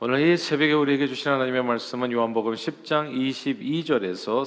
오늘 이 새벽에 우리에게 주신 하나님의 말씀은 요한복음 10장 22절에서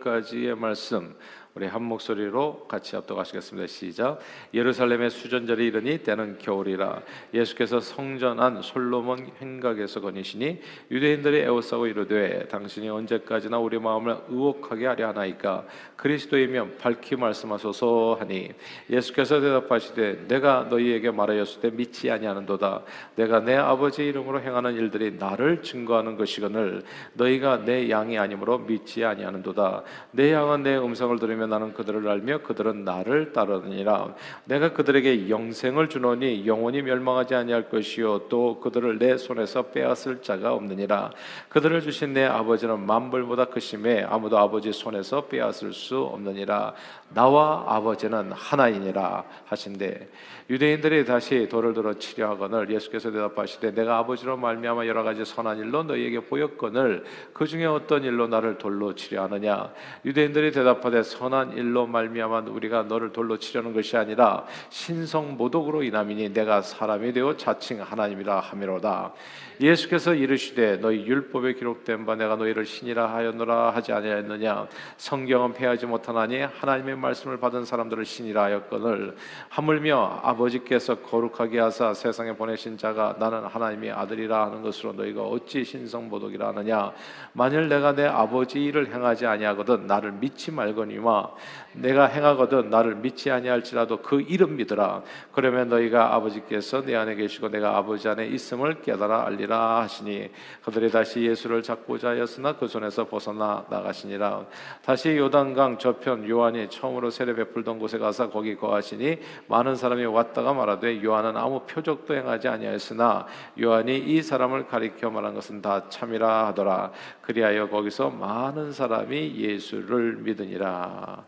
42절까지의 말씀, 우리 한 목소리로 같이 합독하시겠습니다. 시작. 예루살렘의 수전절이 이르니 때는 겨울이라. 예수께서 성전 안 솔로몬 행각에서 거니시니 유대인들이 애워싸고 이르되 당신이 언제까지나 우리 마음을 의혹하게 하려 하나이까? 그리스도이면 밝히 말씀하소서 하니, 예수께서 대답하시되 내가 너희에게 말하였을 때 믿지 아니하는도다. 내가 내 아버지 이름으로 행하는 일들이 나를 증거하는 것이거늘 너희가 내 양이 아니므로 믿지 아니하는도다. 내 양은 내 음성을 들으며 나는 그들을 알며 그들은 나를 따르느니라. 내가 그들에게 영생을 주노니 영원히 멸망하지 아니할 것이요 또 그들을 내 손에서 빼앗을 자가 없느니라. 그들을 주신 내 아버지는 만물보다 크심에 아무도 아버지 손에서 빼앗을 수 없느니라. 나와 아버지는 하나이니라 하신대, 유대인들이 다시 돌을 들어 치려 하거늘 예수께서 대답하시되 내가 아버지로 말미암아 여러 가지 선한 일로 너희에게 보였거늘 그 중에 어떤 일로 나를 돌로 치려 하느냐? 유대인들이 대답하되 선한 일로 말미암아 우리가 너를 돌로 치려는 것이 아니라 신성모독으로 인함이니 내가 사람이 되어 자칭 하나님이라 하미로다. 예수께서 이르시되 너희 율법에 기록된 바 내가 너희를 신이라 하였노라 하지 아니하였느냐? 성경은 폐하지 못하나니 하나님의 말씀을 받은 사람들을 신이라 하였거늘 하물며 아버지께서 거룩하게 하사 세상에 보내신 자가 나는 하나님의 아들이라 하는 것으로 너희가 어찌 신성모독이라 하느냐? 만일 내가 내 아버지 일을 행하지 아니하거든 나를 믿지 말거니와 내가 행하거든 나를 믿지 아니할지라도 그 이름 믿으라. 그러면 너희가 아버지께서 내 안에 계시고 내가 아버지 안에 있음을 깨달아 알리라 하시니, 그들이 다시 예수를 잡고자 하였으나 그 손에서 벗어나 나가시니라. 다시 요단강 저편 요한이 처음으로 세례 베풀던 곳에 가서 거기 거하시니 많은 사람이 왔다가 말하되 요한은 아무 표적도 행하지 아니하였으나 요한이 이 사람을 가리켜 말한 것은 다 참이라 하더라. 그리하여 거기서 많은 사람이 예수를 믿으니라.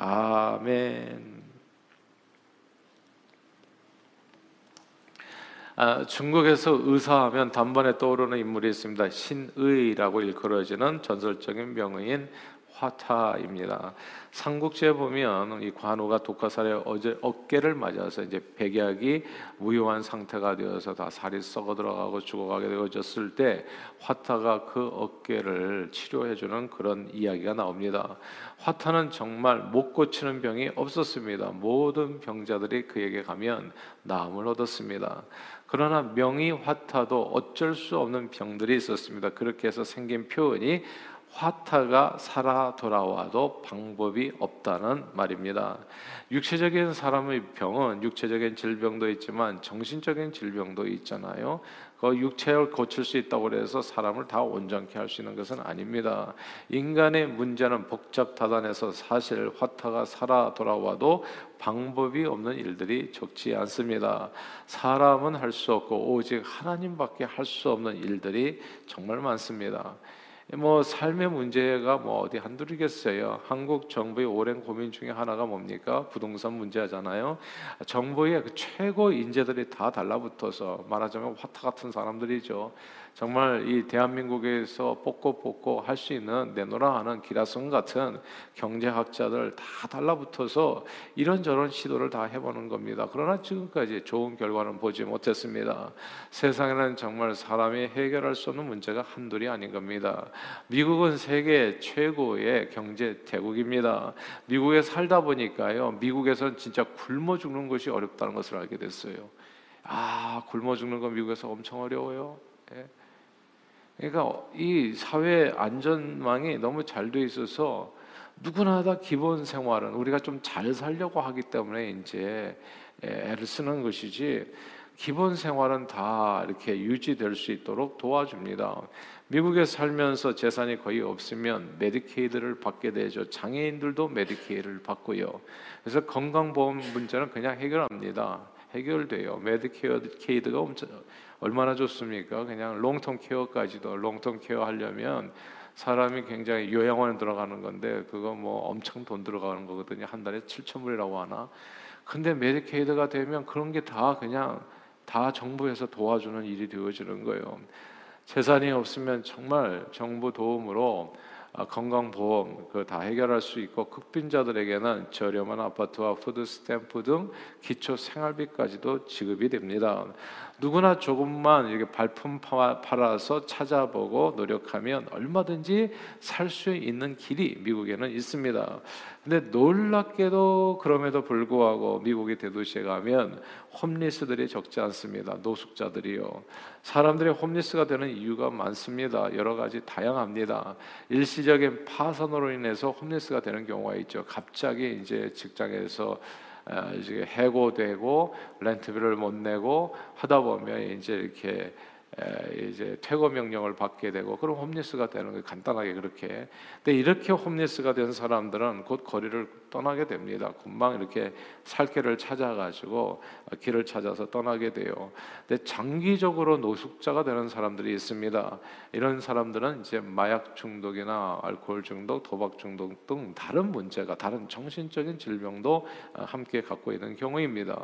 아멘. 중국에서 의사하면 단번에 떠오르는 인물이 있습니다. 신의라고 일컬어지는 전설적인 명의인 화타입니다. 삼국지에 보면 이 관우가 독화살에 어깨를 맞아서 이제 백약이 무효한 상태가 되어서 다 살이 썩어 들어가고 죽어가게 되어졌을 때 화타가 그 어깨를 치료해주는 그런 이야기가 나옵니다. 화타는 정말 못 고치는 병이 없었습니다. 모든 병자들이 그에게 가면 나음을 얻었습니다. 그러나 명의 화타도 어쩔 수 없는 병들이 있었습니다. 그렇게 해서 생긴 표현이 화타가 살아 돌아와도 방법이 없다는 말입니다. 육체적인 사람의 병은 육체적인 질병도 있지만 정신적인 질병도 있잖아요. 그 육체를 고칠 수 있다고 해서 사람을 다 온전케 할 수 있는 것은 아닙니다. 인간의 문제는 복잡다단해서 사실 화타가 살아 돌아와도 방법이 없는 일들이 적지 않습니다. 사람은 할 수 없고 오직 하나님밖에 할 수 없는 일들이 정말 많습니다. 삶의 문제가 어디 한둘이겠어요. 한국 정부의 오랜 고민 중에 하나가 뭡니까? 부동산 문제잖아요. 정부의 최고 인재들이 다 달라붙어서 말하자면 화타 같은 사람들이죠. 정말 이 대한민국에서 뽑고 할 수 있는 내노라 하는 기라성 같은 경제학자들 다 달라붙어서 이런저런 시도를 다 해보는 겁니다. 그러나 지금까지 좋은 결과는 보지 못했습니다. 세상에는 정말 사람이 해결할 수 없는 문제가 한둘이 아닌 겁니다. 미국은 세계 최고의 경제 대국입니다. 미국에 살다 보니까요, 미국에서는 진짜 굶어 죽는 것이 어렵다는 것을 알게 됐어요. 굶어 죽는 건 미국에서 엄청 어려워요. 그러니까 이 사회 안전망이 너무 잘 돼 있어서 누구나 다 기본 생활은 우리가 좀 잘 살려고 하기 때문에 이제 애를 쓰는 것이지, 기본 생활은 다 이렇게 유지될 수 있도록 도와줍니다. 미국에 살면서 재산이 거의 없으면 메디케이드를 받게 되죠. 장애인들도 메디케이드를 받고요. 그래서 건강보험 문제는 그냥 해결합니다. 해결돼요. 메디케이드가 얼마나 좋습니까? 그냥 롱텀 케어까지도, 롱텀 케어 하려면 사람이 굉장히 요양원에 들어가는 건데 그거 엄청 돈 들어가는 거거든요. 한 달에 7,000불이라고 하나? 근데 메디케이드가 되면 그런 게 다 그냥 다 정부에서 도와주는 일이 되어지는 거예요. 재산이 없으면 정말 정부 도움으로 건강보험 다 해결할 수 있고, 극빈자들에게는 저렴한 아파트와 푸드 스탬프 등 기초 생활비까지도 지급이 됩니다. 누구나 조금만 이렇게 발품 팔아서 찾아보고 노력하면 얼마든지 살 수 있는 길이 미국에는 있습니다. 근데 놀랍게도 그럼에도 불구하고 미국의 대도시에 가면 홈리스들이 적지 않습니다. 노숙자들이요. 사람들이 홈리스가 되는 이유가 많습니다. 여러 가지 다양합니다. 일시적인 파산으로 인해서 홈리스가 되는 경우가 있죠. 갑자기 이제 직장에서 이제 해고되고 렌트비를 못 내고 하다 보면 이제 이렇게 이제 퇴거 명령을 받게 되고 그럼 홈리스가 되는 거 간단하게 그렇게. 근데 이렇게 홈리스가 된 사람들은 곧 거리를 떠나게 됩니다. 금방 이렇게 살 길을 찾아가지고 길을 찾아서 떠나게 돼요. 근데 장기적으로 노숙자가 되는 사람들이 있습니다. 이런 사람들은 이제 마약 중독이나 알코올 중독, 도박 중독 등 다른 문제가 다른 정신적인 질병도 함께 갖고 있는 경우입니다.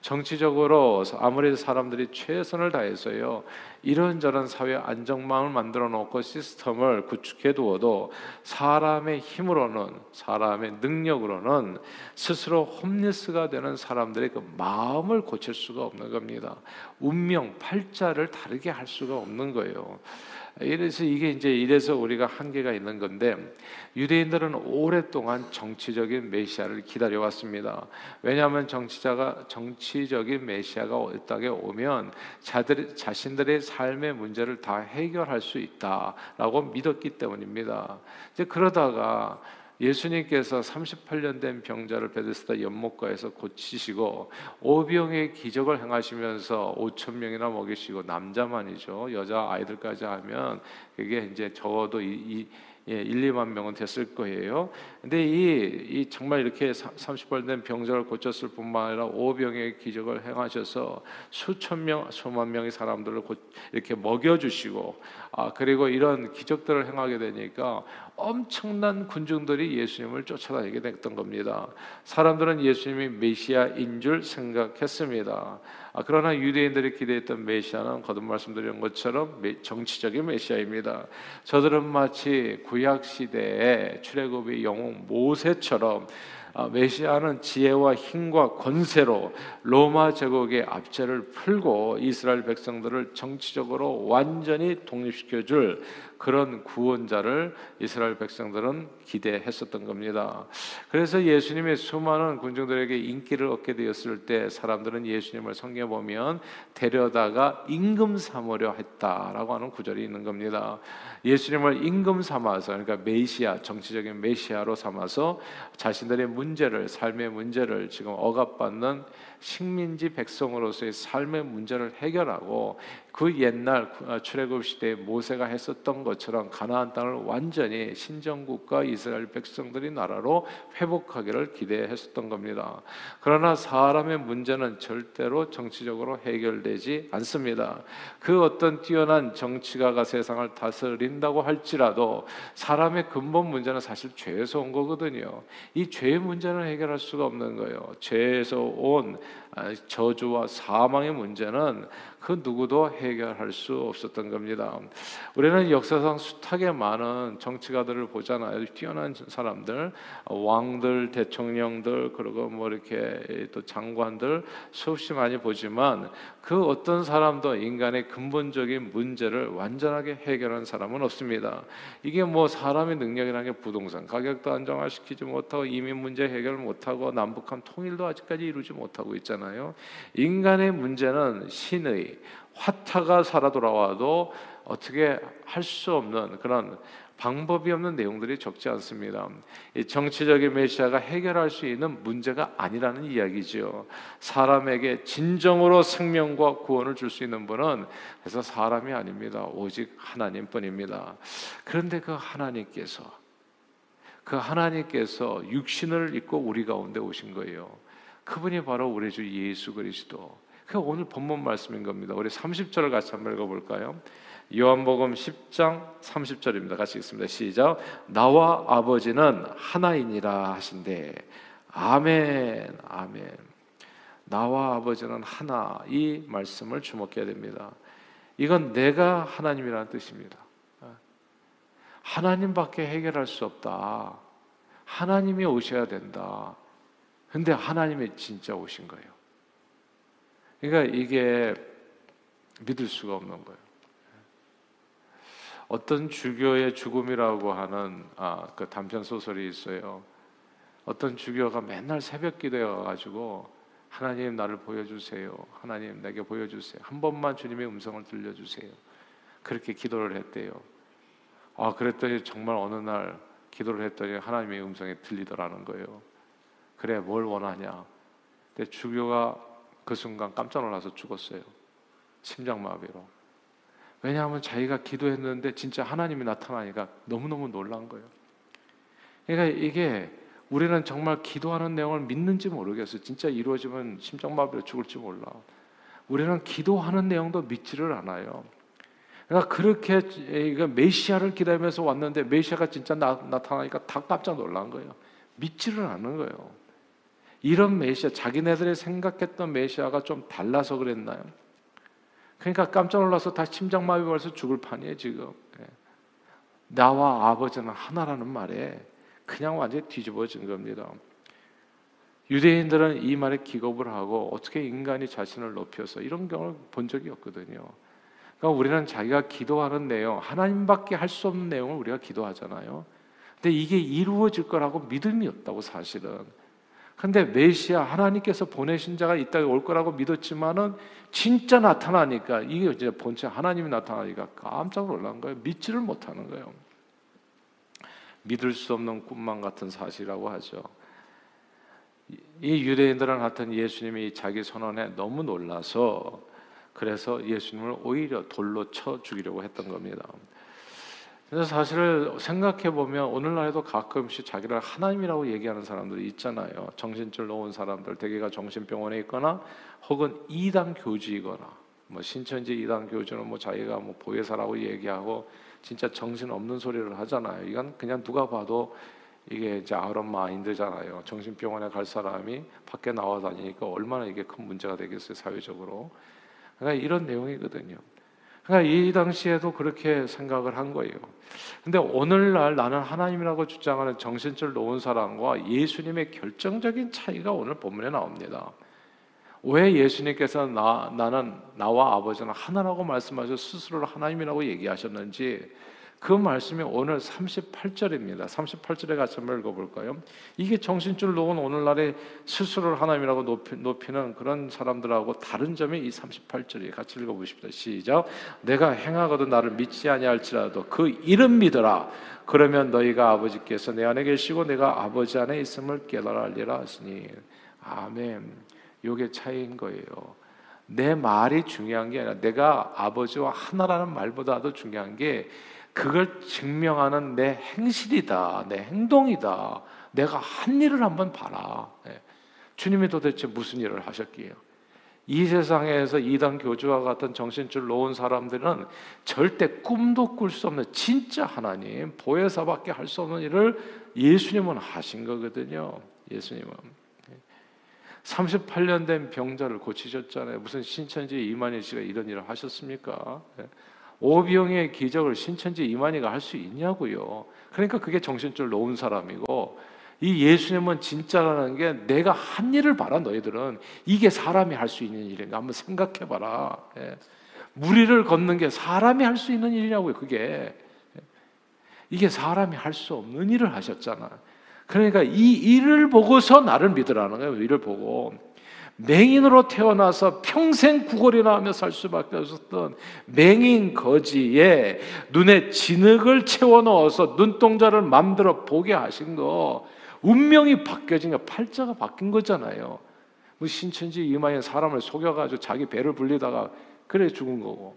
정치적으로 아무리 사람들이 최선을 다해서요. 이런저런 사회 안정망을 만들어 놓고 시스템을 구축해 두어도 사람의 힘으로는 사람의 능력으로는 스스로 홈리스가 되는 사람들의 그 마음을 고칠 수가 없는 겁니다. 운명 팔자를 다르게 할 수가 없는 거예요. 이래서 이게 이제 이래서 우리가 한계가 있는 건데 유대인들은 오랫동안 정치적인 메시아를 기다려왔습니다. 왜냐하면 정치적인 메시아가 이 땅에 오면 자신들의 삶의 문제를 다 해결할 수 있다라고 믿었기 때문입니다. 이제 그러다가 예수님께서 38년 된 병자를 베데스다 연못가에서 고치시고 오병의 기적을 행하시면서 5,000명이나 먹이시고 남자만이죠. 여자 아이들까지 하면 그게 이제 적어도 1~2만 명은 됐을 거예요. 근데 이 정말 이렇게 38년 된 병자를 고쳤을 뿐만 아니라 오병의 기적을 행하셔서 수천 명, 수만 명의 사람들을 이렇게 먹여주시고 그리고 이런 기적들을 행하게 되니까 엄청난 군중들이 예수님을 쫓아다니게 됐던 겁니다. 사람들은 예수님이 메시아인 줄 생각했습니다. 그러나 유대인들이 기대했던 메시아는 거듭 말씀드린 것처럼 정치적인 메시아입니다. 저들은 마치 구약시대의 출애굽의 영웅 모세처럼 메시아는 지혜와 힘과 권세로 로마 제국의 압제를 풀고 이스라엘 백성들을 정치적으로 완전히 독립시켜줄 그런 구원자를 이스라엘 백성들은 기대했었던 겁니다. 그래서 예수님의 수많은 군중들에게 인기를 얻게 되었을 때 사람들은 예수님을 성경에 보면 데려다가 임금 삼으려 했다라고 하는 구절이 있는 겁니다. 예수님을 임금 삼아서 그러니까 메시아, 정치적인 메시아로 삼아서 자신들의 문제를, 삶의 문제를 지금 억압받는 식민지 백성으로서의 삶의 문제를 해결하고 그 옛날 출애굽 시대에 모세가 했었던 것처럼 가나안 땅을 완전히 신정국가 이스라엘 백성들이 나라로 회복하기를 기대했었던 겁니다. 그러나 사람의 문제는 절대로 정치적으로 해결되지 않습니다. 그 어떤 뛰어난 정치가가 세상을 다스린다고 할지라도 사람의 근본 문제는 사실 죄에서 온 거거든요. 이 죄의 문제는 해결할 수가 없는 거예요. 죄에서 온 저주와 사망의 문제는 그 누구도 해결할 수 없었던 겁니다. 우리는 역사상 숱하게 많은 정치가들을 보잖아요. 뛰어난 사람들, 왕들, 대통령들, 그리고 뭐 이렇게 또 장관들 수없이 많이 보지만 그 어떤 사람도 인간의 근본적인 문제를 완전하게 해결한 사람은 없습니다. 이게 뭐 사람의 능력이라는 게 부동산 가격도 안정화시키지 못하고 이민 문제 해결 못하고 남북한 통일도 아직까지 이루지 못하고 있잖아요. 인간의 문제는 신의 화타가 살아 돌아와도 어떻게 할 수 없는 그런 방법이 없는 내용들이 적지 않습니다. 이 정치적인 메시아가 해결할 수 있는 문제가 아니라는 이야기죠. 사람에게 진정으로 생명과 구원을 줄 수 있는 분은 그래서 사람이 아닙니다. 오직 하나님뿐입니다. 그런데 그 하나님께서 육신을 입고 우리 가운데 오신 거예요. 그분이 바로 우리 주 예수 그리스도. 그 오늘 본문 말씀인 겁니다. 우리 30절을 같이 한번 읽어볼까요? 요한복음 10장 30절입니다. 같이 읽습니다. 시작. 나와 아버지는 하나이니라 하신대. 아멘, 아멘. 나와 아버지는 하나. 이 말씀을 주목해야 됩니다. 이건 내가 하나님이라는 뜻입니다. 하나님밖에 해결할 수 없다. 하나님이 오셔야 된다. 근데 하나님이 진짜 오신 거예요. 그러니까 이게 믿을 수가 없는 거예요. 어떤 주교의 죽음이라고 하는 그 단편 소설이 있어요. 어떤 주교가 맨날 새벽 기도에 와가지고 하나님 나를 보여주세요. 하나님 내게 보여주세요. 한 번만 주님의 음성을 들려주세요. 그렇게 기도를 했대요. 그랬더니 정말 어느 날 기도를 했더니 하나님의 음성이 들리더라는 거예요. 그래, 뭘 원하냐? 근데 주교가 그 순간 깜짝 놀라서 죽었어요. 심장마비로. 왜냐하면 자기가 기도했는데 진짜 하나님이 나타나니까 너무너무 놀란 거예요. 그러니까 이게 우리는 정말 기도하는 내용을 믿는지 모르겠어요. 진짜 이루어지면 심장마비로 죽을지 몰라. 우리는 기도하는 내용도 믿지를 않아요. 그러니까 그렇게 메시아를 기다리면서 왔는데 메시아가 진짜 나타나니까 다 깜짝 놀란 거예요. 믿지를 않은 거예요. 이런 메시아, 자기네들이 생각했던 메시아가 좀 달라서 그랬나요? 그러니까 깜짝 놀라서 다 심장마비 걸려서 죽을 판이에요 지금. 나와 아버지는 하나라는 말에 그냥 완전히 뒤집어진 겁니다. 유대인들은 이 말에 기겁을 하고 어떻게 인간이 자신을 높여서, 이런 경우를 본 적이 없거든요. 그러니까 우리는 자기가 기도하는 내용, 하나님밖에 할 수 없는 내용을 우리가 기도하잖아요. 근데 이게 이루어질 거라고 믿음이 없다고, 사실은. 근데 메시아, 하나님께서 보내신 자가 이 땅에 올 거라고 믿었지만은 진짜 나타나니까, 이게 이제 본체 하나님이 나타나니까 깜짝 놀란 거예요. 믿지를 못하는 거예요. 믿을 수 없는 꿈만 같은 사실이라고 하죠. 이 유대인들은 같은 예수님이 자기 선언에 너무 놀라서, 그래서 예수님을 오히려 돌로 쳐 죽이려고 했던 겁니다. 그래서 사실 생각해보면 오늘날에도 가끔씩 자기를 하나님이라고 얘기하는 사람들이 있잖아요. 정신줄 놓은 사람들, 대개가 정신병원에 있거나 혹은 이단 교주이거나, 뭐 신천지 이단 교주는 뭐 자기가 뭐 보혜사라고 얘기하고 진짜 정신없는 소리를 하잖아요. 이건 그냥 누가 봐도 이게 이제 아우런 마인드잖아요. 정신병원에 갈 사람이 밖에 나와 다니니까 얼마나 이게 큰 문제가 되겠어요, 사회적으로. 그러니까 이런 내용이거든요. 그러니까 이 당시에도 그렇게 생각을 한 거예요. 근데 오늘날 나는 하나님이라고 주장하는 정신줄 놓은 사람과 예수님의 결정적인 차이가 오늘 본문에 나옵니다. 왜 예수님께서 나와 아버지는 하나라고 말씀하셔서 스스로를 하나님이라고 얘기하셨는지, 그 말씀이 오늘 38절입니다. 38절에 같이 한번 읽어볼까요? 이게 정신줄 놓은 오늘날에 스스로를 하나님이라고 높이는 그런 사람들하고 다른 점이 이 38절이에요. 같이 읽어보십시다. 시작. 내가 행하거든 나를 믿지 아니할지라도 그 이름 믿어라. 그러면 너희가 아버지께서 내 안에 계시고 내가 아버지 안에 있음을 깨달아 알리라 하시니. 아멘. 요게 차이인 거예요. 내 말이 중요한 게 아니라, 내가 아버지와 하나라는 말보다도 중요한 게 그걸 증명하는 내 행실이다, 내 행동이다. 내가 한 일을 한번 봐라. 주님이 도대체 무슨 일을 하셨기에요? 이 세상에서 이단 교주와 같은 정신줄 놓은 사람들은 절대 꿈도 꿀 수 없는 진짜 하나님, 보혜사밖에 할 수 없는 일을 예수님은 하신 거거든요. 예수님은 38년 된 병자를 고치셨잖아요. 무슨 신천지 이만희 씨가 이런 일을 하셨습니까? 오병의 기적을 신천지 이만희가 할 수 있냐고요. 그러니까 그게 정신줄 놓은 사람이고, 이 예수님은 진짜라는 게 내가 한 일을 봐라. 너희들은 이게 사람이 할 수 있는 일인가 한번 생각해봐라. 무리를 걷는 게 사람이 할 수 있는 일이냐고요. 그게 이게 사람이 할 수 없는 일을 하셨잖아. 그러니까 이 일을 보고서 나를 믿으라는 거예요. 일을 보고. 맹인으로 태어나서 평생 구걸이나 하며 살 수밖에 없었던 맹인 거지에 눈에 진흙을 채워넣어서 눈동자를 마음대로 보게 하신 거, 운명이 바뀌어진 거, 팔자가 바뀐 거잖아요. 뭐 신천지 이마에 사람을 속여가지고 자기 배를 불리다가 그래 죽은 거고,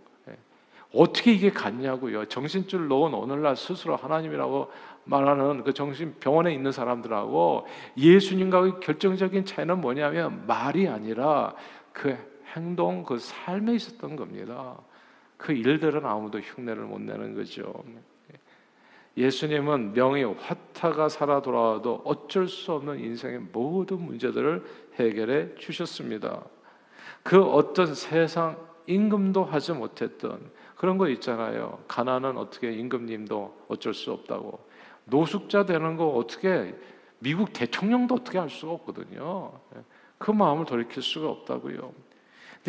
어떻게 이게 같냐고요. 정신줄 놓은 오늘날 스스로 하나님이라고 말하는 그 정신병원에 있는 사람들하고 예수님과의 결정적인 차이는 뭐냐면, 말이 아니라 그 행동, 그 삶에 있었던 겁니다. 그 일들은 아무도 흉내를 못 내는 거죠. 예수님은 명의 화타가 살아 돌아와도 어쩔 수 없는 인생의 모든 문제들을 해결해 주셨습니다. 그 어떤 세상 임금도 하지 못했던 그런 거 있잖아요. 가난은 어떻게 임금님도 어쩔 수 없다고, 노숙자 되는 거 어떻게 미국 대통령도 어떻게 할 수가 없거든요. 그 마음을 돌이킬 수가 없다고요.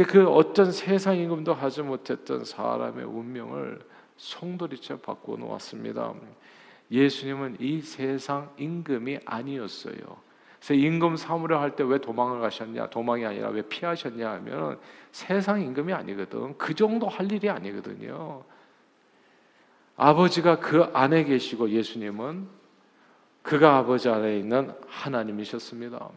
그 어떤 세상 임금도 하지 못했던 사람의 운명을 송두리째 바꿔 놓았습니다. 예수님은 이 세상 임금이 아니었어요. 그래서 임금 삼으려 할 때 왜 도망을 가셨냐, 도망이 아니라 왜 피하셨냐 하면 세상 임금이 아니거든. 그 정도 할 일이 아니거든요. 아버지가 그 안에 계시고 예수님은 그가 아버지 안에 있는 하나님이셨습니다.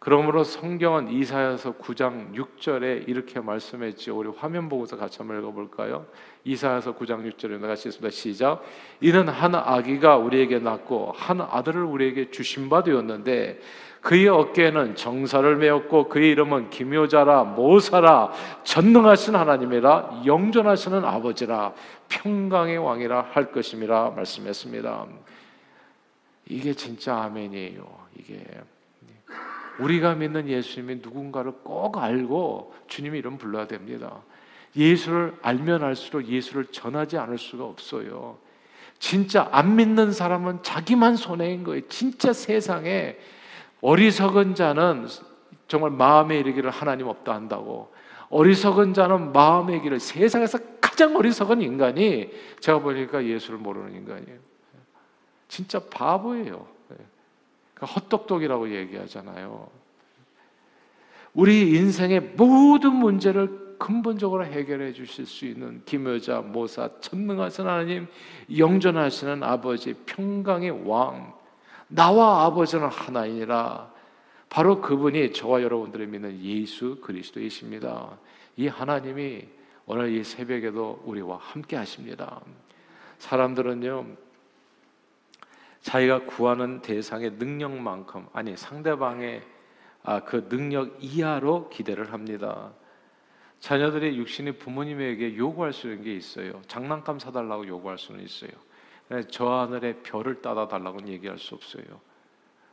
그러므로 성경은 이사야서 9장 6절에 이렇게 말씀했지요. 우리 화면 보고서 같이 한번 읽어볼까요? 이사야서 9장 6절에 같이 읽습니다. 시작! 이는 한 아기가 우리에게 낳고 한 아들을 우리에게 주신 바 되었는데 그의 어깨에는 정사를 메었고 그의 이름은 기묘자라 모사라 전능하신 하나님이라 영존하시는 아버지라 평강의 왕이라 할 것임이라 말씀했습니다. 이게 진짜 아멘이에요. 이게 우리가 믿는 예수님이 누군가를 꼭 알고 주님의 이름 불러야 됩니다. 예수를 알면 알수록 예수를 전하지 않을 수가 없어요. 진짜 안 믿는 사람은 자기만 손해인 거예요. 진짜 세상에 어리석은 자는 정말 마음의 이르기를 하나님 없다 한다고, 어리석은 자는 마음의 이르기를, 세상에서 가장 어리석은 인간이 제가 보니까 예수를 모르는 인간이에요. 진짜 바보예요. 헛똑똑이라고 얘기하잖아요. 우리 인생의 모든 문제를 근본적으로 해결해 주실 수 있는 기묘자, 모사, 전능하신 하나님, 영존하시는 아버지, 평강의 왕, 나와 아버지는 하나이니라. 바로 그분이 저와 여러분들이 믿는 예수 그리스도이십니다. 이 하나님이 오늘 이 새벽에도 우리와 함께 하십니다. 사람들은요, 자기가 구하는 대상의 능력만큼, 아니 상대방의 그 능력 이하로 기대를 합니다. 자녀들이 육신이 부모님에게 요구할 수 있는 게 있어요. 장난감 사달라고 요구할 수는 있어요. 저 하늘에 별을 따다 달라고는 얘기할 수 없어요.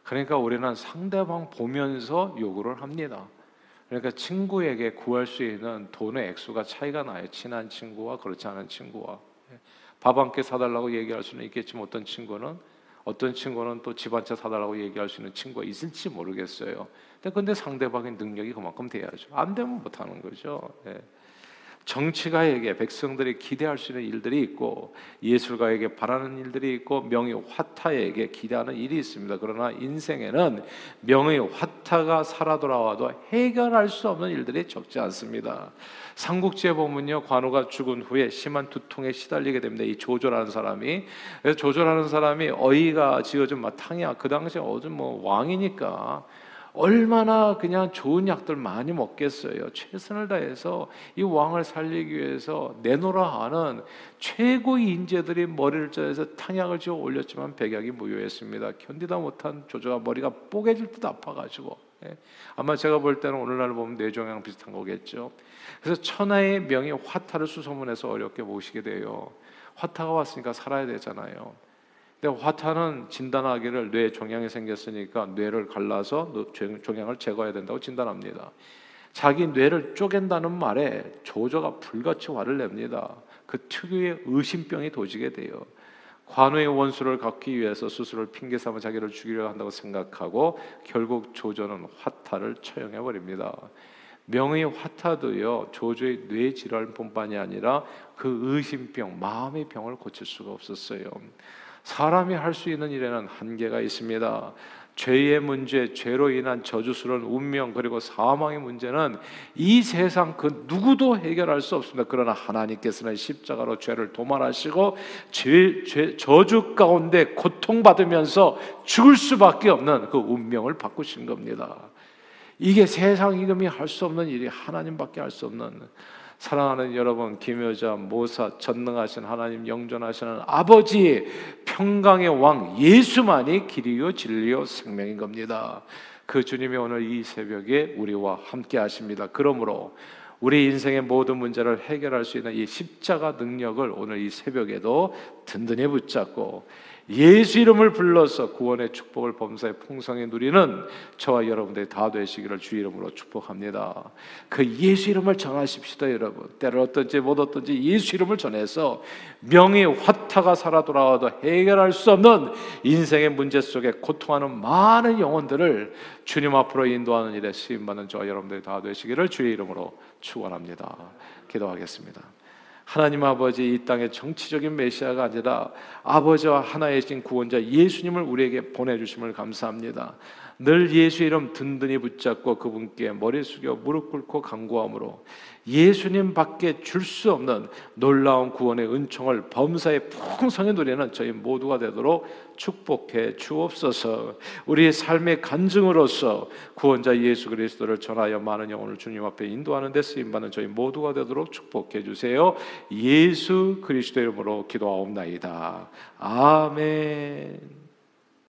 그러니까 우리는 상대방 보면서 요구를 합니다. 그러니까 친구에게 구할 수 있는 돈의 액수가 차이가 나요. 친한 친구와 그렇지 않은 친구와. 밥 한 끼 사달라고 얘기할 수는 있겠지만 어떤 친구는 또 집 한 채 사달라고 얘기할 수 있는 친구가 있을지 모르겠어요. 근데 상대방의 능력이 그만큼 돼야죠. 안 되면 못 하는 거죠. 예. 정치가에게 백성들이 기대할 수 있는 일들이 있고, 예술가에게 바라는 일들이 있고, 명의 화타에게 기대하는 일이 있습니다. 그러나 인생에는 명의 화타가 살아 돌아와도 해결할 수 없는 일들이 적지 않습니다. 삼국지에 보면요, 관우가 죽은 후에 심한 두통에 시달리게 됩니다. 이 조조라는 사람이. 그래서 조조라는 사람이 어이가 지어준 마탕이야. 그 당시에 어디 뭐 왕이니까 얼마나 그냥 좋은 약들 많이 먹겠어요. 최선을 다해서 이 왕을 살리기 위해서 내놓으라 하는 최고의 인재들이 머리를 짜서 탕약을 지어 올렸지만 백약이 무효했습니다. 견디다 못한 조조가 머리가 뽀개질 듯 아파가지고, 아마 제가 볼 때는 오늘날 보면 뇌종양 비슷한 거겠죠. 그래서 천하의 명이 화타를 수소문해서 어렵게 모시게 돼요. 화타가 왔으니까 살아야 되잖아요. 근데 화타는 진단하기를 뇌에 종양이 생겼으니까 뇌를 갈라서 종양을 제거해야 된다고 진단합니다. 자기 뇌를 쪼갠다는 말에 조조가 불같이 화를 냅니다. 그 특유의 의심병이 도지게 돼요. 관우의 원수를 갚기 위해서 수술을 핑계 삼아 자기를 죽이려 한다고 생각하고 결국 조조는 화타를 처형해버립니다. 명의 화타도요, 조조의 뇌질환뿐만이 아니라 그 의심병, 마음의 병을 고칠 수가 없었어요. 사람이 할 수 있는 일에는 한계가 있습니다. 죄의 문제, 죄로 인한 저주스러운 운명, 그리고 사망의 문제는 이 세상 그 누구도 해결할 수 없습니다. 그러나 하나님께서는 십자가로 죄를 도말하시고 저주 가운데 고통받으면서 죽을 수밖에 없는 그 운명을 바꾸신 겁니다. 이게 세상 이름이 할 수 없는 일이 하나님밖에 할 수 없는, 사랑하는 여러분, 기묘자, 모사, 전능하신 하나님, 영존하시는 아버지, 평강의 왕 예수만이 길이요 진리요 생명인 겁니다. 그 주님이 오늘 이 새벽에 우리와 함께 하십니다. 그러므로 우리 인생의 모든 문제를 해결할 수 있는 이 십자가 능력을 오늘 이 새벽에도 든든히 붙잡고 예수 이름을 불러서 구원의 축복을 범사에 풍성히 누리는 저와 여러분들이 다 되시기를 주 이름으로 축복합니다. 그 예수 이름을 전하십시다. 여러분, 때를 어떤지 못 어떤지 예수 이름을 전해서 명의 화타가 살아 돌아와도 해결할 수 없는 인생의 문제 속에 고통하는 많은 영혼들을 주님 앞으로 인도하는 일에 쓰임받는 저와 여러분들이 다 되시기를 주의 이름으로 축원합니다. 기도하겠습니다. 하나님 아버지, 이 땅의 정치적인 메시아가 아니라 아버지와 하나이신 구원자 예수님을 우리에게 보내주심을 감사합니다. 늘 예수 이름 든든히 붙잡고 그분께 머리 숙여 무릎 꿇고 간구함으로 예수님 밖에 줄 수 없는 놀라운 구원의 은총을 범사에 풍성히 누리는 저희 모두가 되도록 축복해 주옵소서. 우리의 삶의 간증으로서 구원자 예수 그리스도를 전하여 많은 영혼을 주님 앞에 인도하는 데 쓰임받는 저희 모두가 되도록 축복해 주세요. 예수 그리스도 이름으로 기도하옵나이다. 아멘.